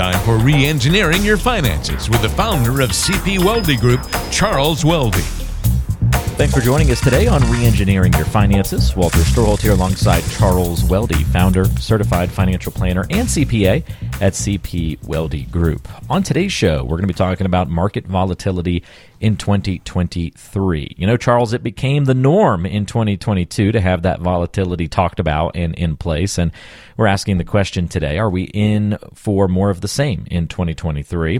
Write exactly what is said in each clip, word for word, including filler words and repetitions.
time for re-engineering your finances with the founder of C P Weldy Group, Charles Weldy. Thanks for joining us today on Re-Engineering Your Finances. Walter Storholt here alongside Charles Weldy, founder, certified financial planner, and C P A at C P Weldy Group. On today's show, we're going to be talking about market volatility in twenty twenty-three. You know, Charles, it became the norm in twenty twenty-two to have that volatility talked about and in place. And we're asking the question today, are we in for more of the same in twenty twenty-three?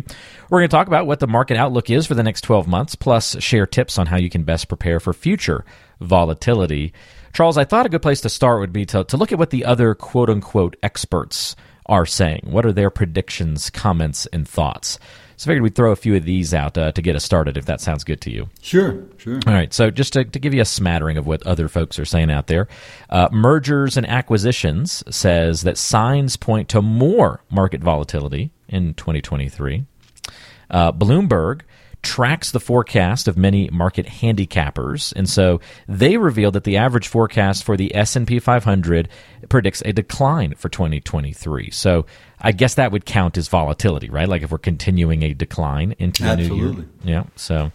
We're going to talk about what the market outlook is for the next twelve months, plus share tips on how you can best prepare for future volatility. Charles, I thought a good place to start would be to, to look at what the other quote-unquote experts are saying. What are their predictions, comments, and thoughts? So I figured we'd throw a few of these out uh, to get us started, if that sounds good to you. Sure, sure. All right, so just to, to give you a smattering of what other folks are saying out there, uh, mergers and acquisitions says that signs point to more market volatility in twenty twenty-three. Uh, Bloomberg tracks the forecast of many market handicappers, and so they revealed that the average forecast for the S and P five hundred predicts a decline for twenty twenty-three. So I guess that would count as volatility, right? Like if we're continuing a decline into the Absolutely. new year. Yeah. So,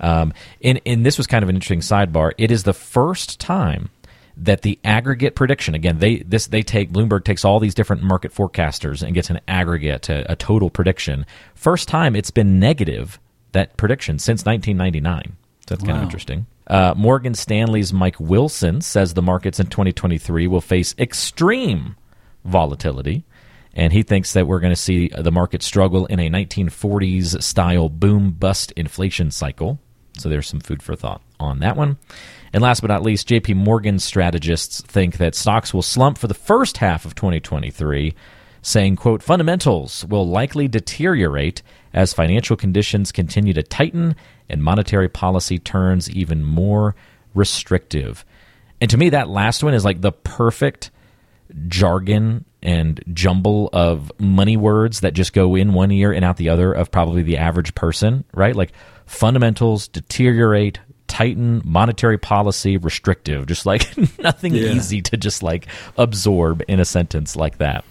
um, and, and this was kind of an interesting sidebar. It is the first time that the aggregate prediction, again, they this they take Bloomberg takes all these different market forecasters and gets an aggregate, a, a total prediction. First time it's been negative, that prediction, since nineteen ninety-nine. So that's wow. kind of interesting. Uh, Morgan Stanley's Mike Wilson says the markets in twenty twenty-three will face extreme volatility. And he thinks that we're going to see the market struggle in a nineteen forties-style boom-bust inflation cycle. So there's some food for thought on that one. And last but not least, J P Morgan strategists think that stocks will slump for the first half of twenty twenty-three, saying, quote, fundamentals will likely deteriorate as financial conditions continue to tighten and monetary policy turns even more restrictive. And to me, that last one is like the perfect jargon and jumble of money words that just go in one ear and out the other of probably the average person, right? Like fundamentals deteriorate, tighten, monetary policy restrictive, just like nothing yeah. easy to just like absorb in a sentence like that.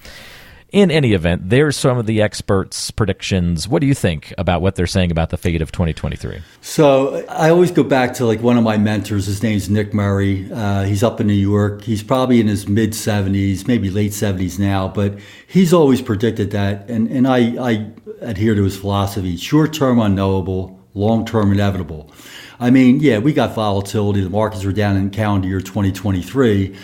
In any event, there's some of the experts' predictions. What do you think about what they're saying about the fate of twenty twenty-three? So I always go back to like one of my mentors. His name's Nick Murray. Uh, he's up in New York. He's probably in his mid-seventies, maybe late seventies now, but he's always predicted that. And, and I, I adhere to his philosophy, short-term unknowable, long-term inevitable. I mean, yeah, we got volatility. The markets were down in calendar year twenty twenty-three.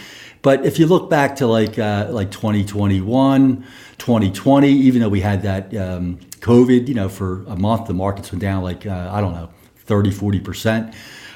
But if you look back to like uh, like twenty twenty-one, twenty twenty, even though we had that um, COVID, you know, for a month, the markets went down like, uh, I don't know, thirty, forty percent.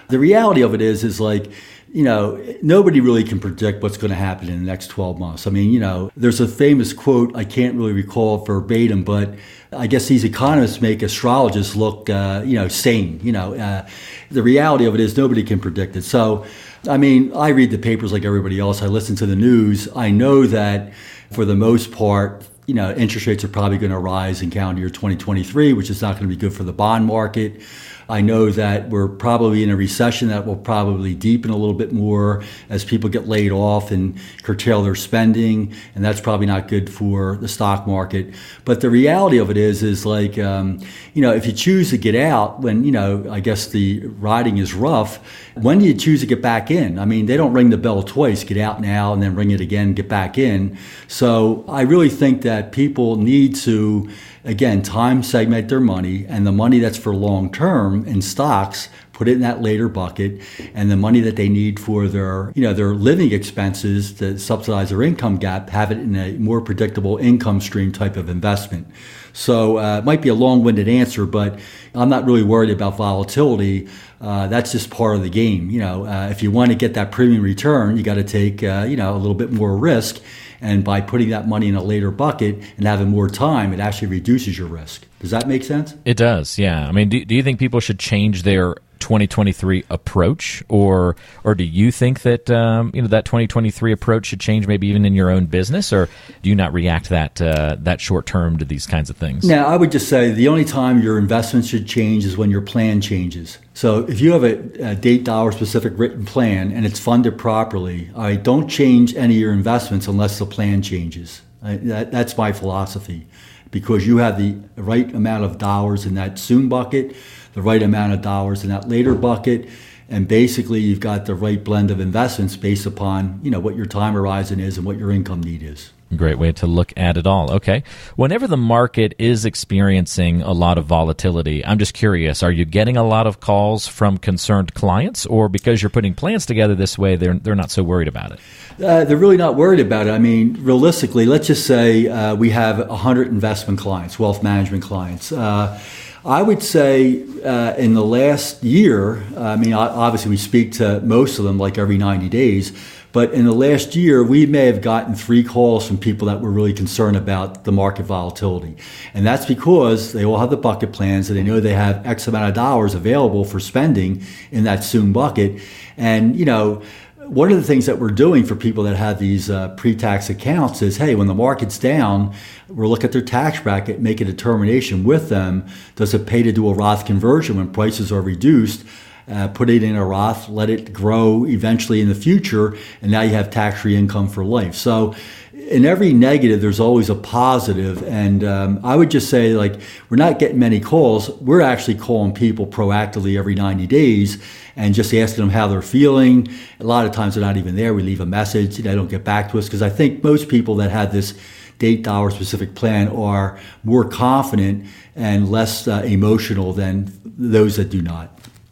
The reality of it is, is like, you know, nobody really can predict what's going to happen in the next twelve months. I mean, you know, there's a famous quote, I can't really recall verbatim, but I guess these economists make astrologists look, uh, you know, sane. You know, uh, the reality of it is nobody can predict it. So, I mean, I read the papers like everybody else. I listen to the news. I know that for the most part, you know, interest rates are probably going to rise in calendar year twenty twenty-three, which is not going to be good for the bond market. I know that we're probably in a recession that will probably deepen a little bit more as people get laid off and curtail their spending, and that's probably not good for the stock market. But the reality of it is, is like, um, you know, if you choose to get out when, you know, I guess the riding is rough, when do you choose to get back in? I mean, they don't ring the bell twice, get out now and then ring it again, get back in. So I really think that That people need to, again, time segment their money, and the money that's for long term in stocks, put it in that later bucket, and the money that they need for their, you know, their living expenses to subsidize their income gap, have it in a more predictable income stream type of investment. So uh, it might be a long-winded answer, but I'm not really worried about volatility. Uh, that's just part of the game. You know, uh, if you want to get that premium return, you got to take, uh, you know, a little bit more risk. And by putting that money in a later bucket and having more time, it actually reduces your risk. Does that make sense? It does, yeah. I mean, do, do you think people should change their twenty twenty-three approach, or or do you think that um, you know that twenty twenty-three approach should change, maybe even in your own business, or do you not react that uh, that short term to these kinds of things? Now, I would just say the only time your investment should change is when your plan changes. So if you have a, a date dollar specific written plan and it's funded properly, I don't change any of your investments unless the plan changes. I, that, that's my philosophy. because you have the right amount of dollars in that soon bucket, the right amount of dollars in that later bucket, and basically you've got the right blend of investments based upon, you know, what your time horizon is and what your income need is. Great way to look at it all. Okay. Whenever the market is experiencing a lot of volatility, I'm just curious, are you getting a lot of calls from concerned clients, or because you're putting plans together this way, they're they're not so worried about it? Uh, they're really not worried about it. I mean, realistically, let's just say uh, we have one hundred investment clients, wealth management clients. Uh, I would say uh, in the last year, I mean, obviously we speak to most of them like every ninety days, but in the last year, we may have gotten three calls from people that were really concerned about the market volatility. And that's because they all have the bucket plans and they know they have X amount of dollars available for spending in that soon bucket. And, you know, one of the things that we're doing for people that have these uh, pre-tax accounts is, hey, when the market's down, we'll look at their tax bracket, make a determination with them. Does it pay to do a Roth conversion when prices are reduced? Uh, put it in a Roth, let it grow eventually in the future, and now you have tax-free income for life. So in every negative, there's always a positive. And um, I would just say, like, we're not getting many calls. We're actually calling people proactively every ninety days and just asking them how they're feeling. A lot of times they're not even there. We leave a message. They don't get back to us because I think most people that have this date dollar specific plan are more confident and less uh, emotional than those that do not.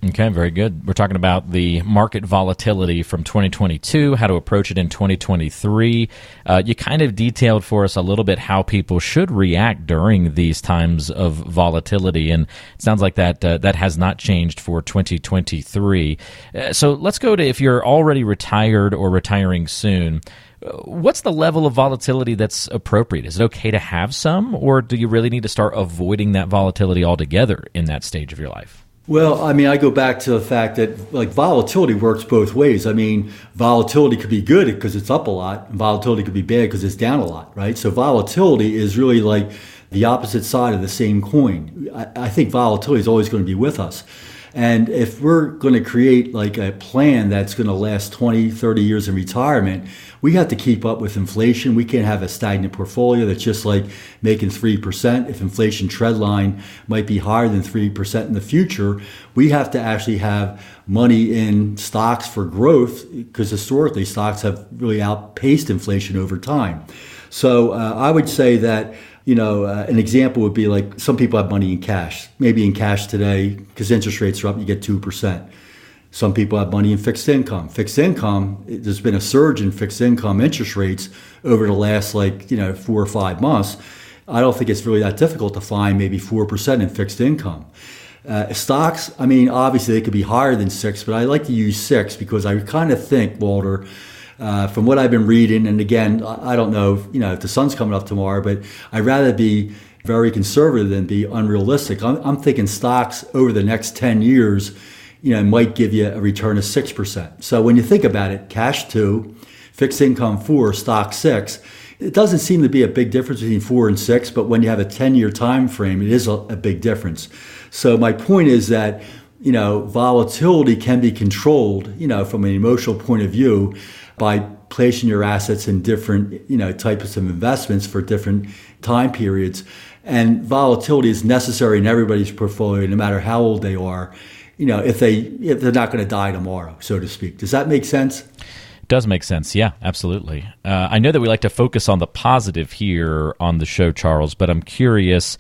Okay, very good. We're talking about the market volatility from twenty twenty-two, how to approach it in twenty twenty-three. Uh, you kind of detailed for us a little bit how people should react during these times of volatility, and it sounds like that uh, that has not changed for twenty twenty-three. Uh, so let's go to if you're already retired or retiring soon. What's the level of volatility that's appropriate? Is it okay to have some, or do you really need to start avoiding that volatility altogether in that stage of your life? Well, I mean, I go back to the fact that, like, volatility works both ways. I mean, volatility could be good because it's up a lot, and volatility could be bad because it's down a lot, right? So volatility is really like the opposite side of the same coin. I, I think volatility is always going to be with us. And if we're going to create like a plan that's going to last twenty, thirty years in retirement, we have to keep up with inflation. We can't have a stagnant portfolio that's just like making three percent. If inflation trend line might be higher than three percent in the future, we have to actually have money in stocks for growth because historically stocks have really outpaced inflation over time. So uh, I would say that, you know, uh, an example would be like some people have money in cash, maybe in cash today because interest rates are up, you get two percent. Some people have money in fixed income. Fixed income, it, there's been a surge in fixed income interest rates over the last like, you know, four or five months. I don't think it's really that difficult to find maybe four percent in fixed income. Uh, stocks, I mean, obviously they could be higher than six, but I like to use six because I kind of think, Walter, Uh, from what I've been reading, and again, I don't know, if, you know, if the sun's coming up tomorrow, but I'd rather be very conservative than be unrealistic. I'm, I'm thinking stocks over the next ten years, you know, might give you a return of six percent. So when you think about it, cash two, fixed income four, stock six. It doesn't seem to be a big difference between four and six, but when you have a ten-year time frame, it is a, a big difference. So my point is that, you know, volatility can be controlled, you know, from an emotional point of view, by placing your assets in different, you know, types of investments for different time periods. And volatility is necessary in everybody's portfolio, no matter how old they are, you know, if they if they're not going to die tomorrow, so to speak. Does that make sense? Does make sense. Yeah, absolutely. Uh, I know that we like to focus on the positive here on the show, Charles, but I'm curious,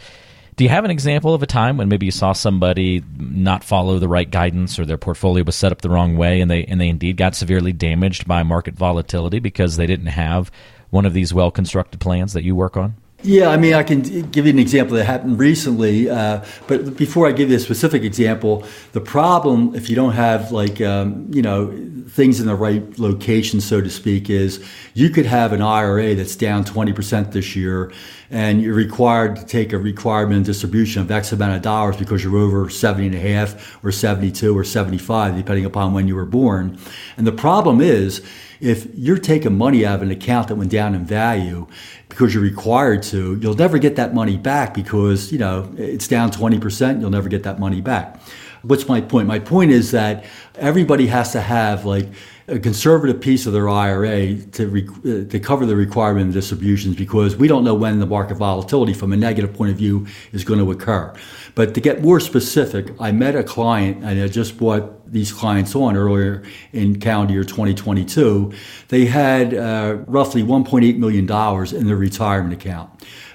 do you have an example of a time when maybe you saw somebody not follow the right guidance or their portfolio was set up the wrong way and they and they indeed got severely damaged by market volatility because they didn't have one of these well-constructed plans that you work on? Yeah, I mean, I can give you an example that happened recently, uh, but before I give you a specific example, the problem, if you don't have like, um, you know, things in the right location, so to speak, is you could have an I R A that's down twenty percent this year, and you're required to take a required minimum distribution of X amount of dollars because you're over seventy and a half or seventy-two or seventy-five, depending upon when you were born. And the problem is, if you're taking money out of an account that went down in value because you're required to, you'll never get that money back because, you know, it's down twenty percent. You'll never get that money back. What's my point? My point is that everybody has to have like a conservative piece of their I R A to re- to cover the requirement of distributions, because we don't know when the market volatility from a negative point of view is going to occur. But to get more specific, I met a client, and I just brought these clients on earlier in calendar year twenty twenty-two. They had uh, roughly one point eight million dollars in their retirement account,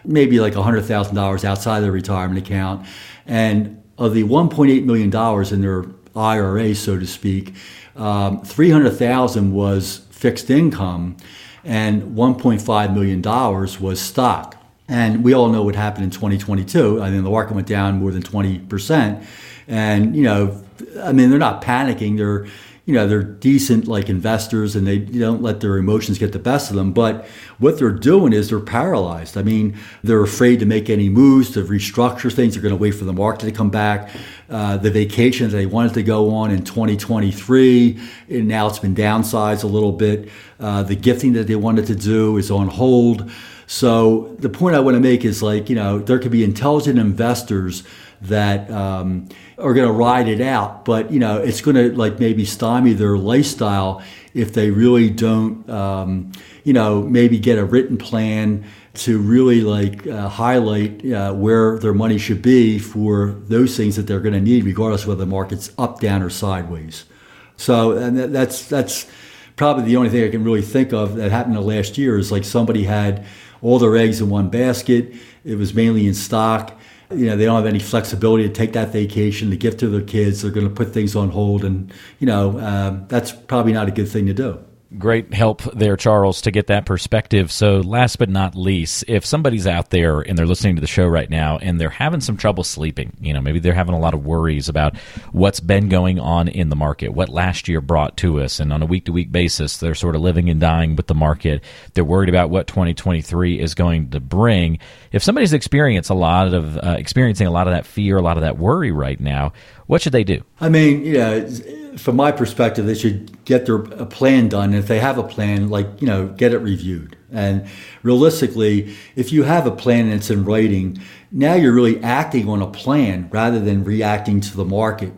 maybe like one hundred thousand dollars outside their retirement account. And of the one point eight million dollars in their I R A, so to speak, um, three hundred thousand dollars was fixed income and one point five million dollars was stock. And we all know what happened in twenty twenty-two. I mean, the market went down more than twenty percent. And, you know, I mean, they're not panicking. They're, you know, they're decent like investors, and they don't let their emotions get the best of them. But what they're doing is they're paralyzed. I mean, they're afraid to make any moves, to restructure things. They're going to wait for the market to come back. Uh, the vacations they wanted to go on in twenty twenty-three, and now it's been downsized a little bit. Uh, the gifting that they wanted to do is on hold. So the point I want to make is, like, you know, there could be intelligent investors that um, are going to ride it out, but, you know, it's going to like maybe stymie their lifestyle if they really don't, um, you know, maybe get a written plan to really like uh, highlight uh, where their money should be for those things that they're going to need, regardless of whether the market's up, down, or sideways. So and that's that's probably the only thing I can really think of that happened the last year is like somebody had all their eggs in one basket. It was mainly in stock. You know, they don't have any flexibility to take that vacation, to give to their kids. They're going to put things on hold. And, you know, uh, that's probably not a good thing to do. Great help there, Charles, to get that perspective. So last but not least, if somebody's out there and they're listening to the show right now and they're having some trouble sleeping, you know, maybe they're having a lot of worries about what's been going on in the market, what last year brought to us, and on a week-to-week basis, they're sort of living and dying with the market. They're worried about what twenty twenty-three is going to bring. If somebody's experienced a lot of uh, experiencing a lot of that fear, a lot of that worry right now, what should they do? I mean, you know, from my perspective, they should get their a plan done. And if they have a plan, like, you know, get it reviewed. And realistically, if you have a plan and it's in writing, now you're really acting on a plan rather than reacting to the market.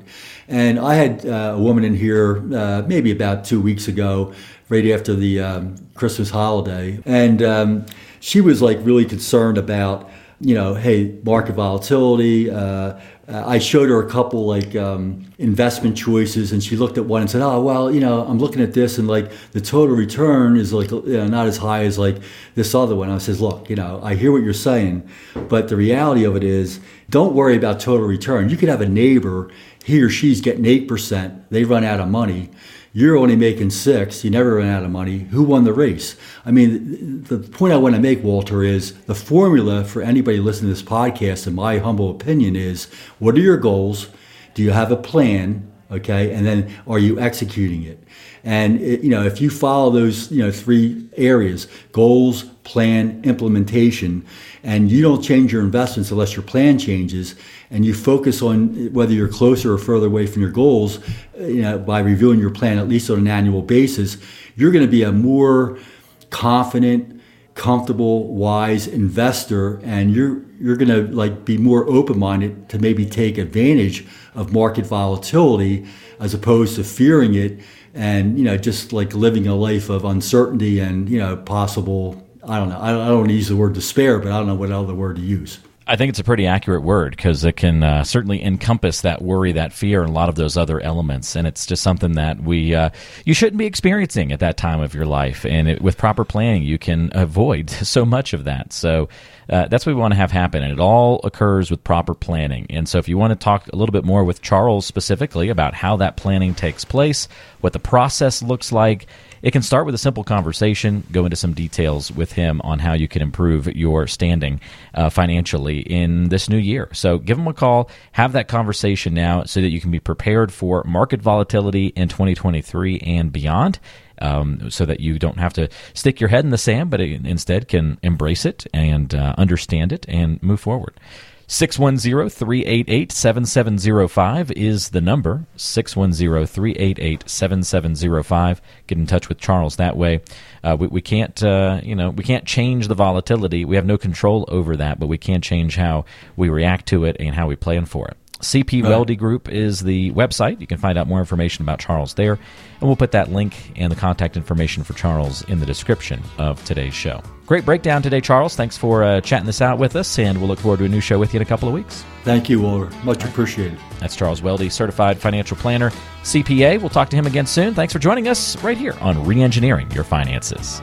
And I had uh, a woman in here uh, maybe about two weeks ago, right after the um, Christmas holiday. And um, she was like really concerned about, you know, hey, market volatility. Uh, I showed her a couple like um, investment choices, and she looked at one and said, oh, well, you know, I'm looking at this and like the total return is like, you know, not as high as like this other one. I says, look, you know, I hear what you're saying, but the reality of it is don't worry about total return. You could have a neighbor, he or she's getting eight percent. They run out of money. You're only making six. You never run out of money. Who won the race? I mean, the point I want to make, Walter, is the formula for anybody listening to this podcast, in my humble opinion, is what are your goals? Do you have a plan? Okay, and then are you executing it? And it, you know, if you follow those, you know, three areas: goals, plan, implementation, and you don't change your investments unless your plan changes, and you focus on whether you're closer or further away from your goals, you know, by reviewing your plan at least on an annual basis, you're going to be a more confident, comfortable, wise investor, and you're you're going to like be more open-minded to maybe take advantage of market volatility as opposed to fearing it and, you know, just like living a life of uncertainty and, you know, possible, I don't know, I don't, I don't want to use the word despair, but I don't know what other word to use. I think it's a pretty accurate word because it can uh, certainly encompass that worry, that fear, and a lot of those other elements. And it's just something that we uh, you shouldn't be experiencing at that time of your life. And it, with proper planning, you can avoid so much of that. So uh, that's what we want to have happen. And it all occurs with proper planning. And so if you want to talk a little bit more with Charles specifically about how that planning takes place, what the process looks like, it can start with a simple conversation, go into some details with him on how you can improve your standing uh, financially in this new year. So give him a call, have that conversation now so that you can be prepared for market volatility in twenty twenty-three and beyond. Um, so that you don't have to stick your head in the sand, but instead can embrace it and uh, understand it and move forward. six one zero, three eight eight, seven seven zero five is the number, six one zero, three eight eight, seven seven zero five. Get in touch with Charles that way. Uh, we, we can't, uh, you know, we can't change the volatility. We have no control over that, but we can change how we react to it and how we plan for it. C P Weldy Group is the website. You can find out more information about Charles there, and we'll put that link and the contact information for Charles in the description of today's show. Great breakdown today, Charles. Thanks for uh, chatting this out with us, and we'll look forward to a new show with you in a couple of weeks. Thank you, Walter. Much appreciated. That's Charles Weldy, Certified Financial Planner, C P A. We'll talk to him again soon. Thanks for joining us right here on Reengineering Your Finances.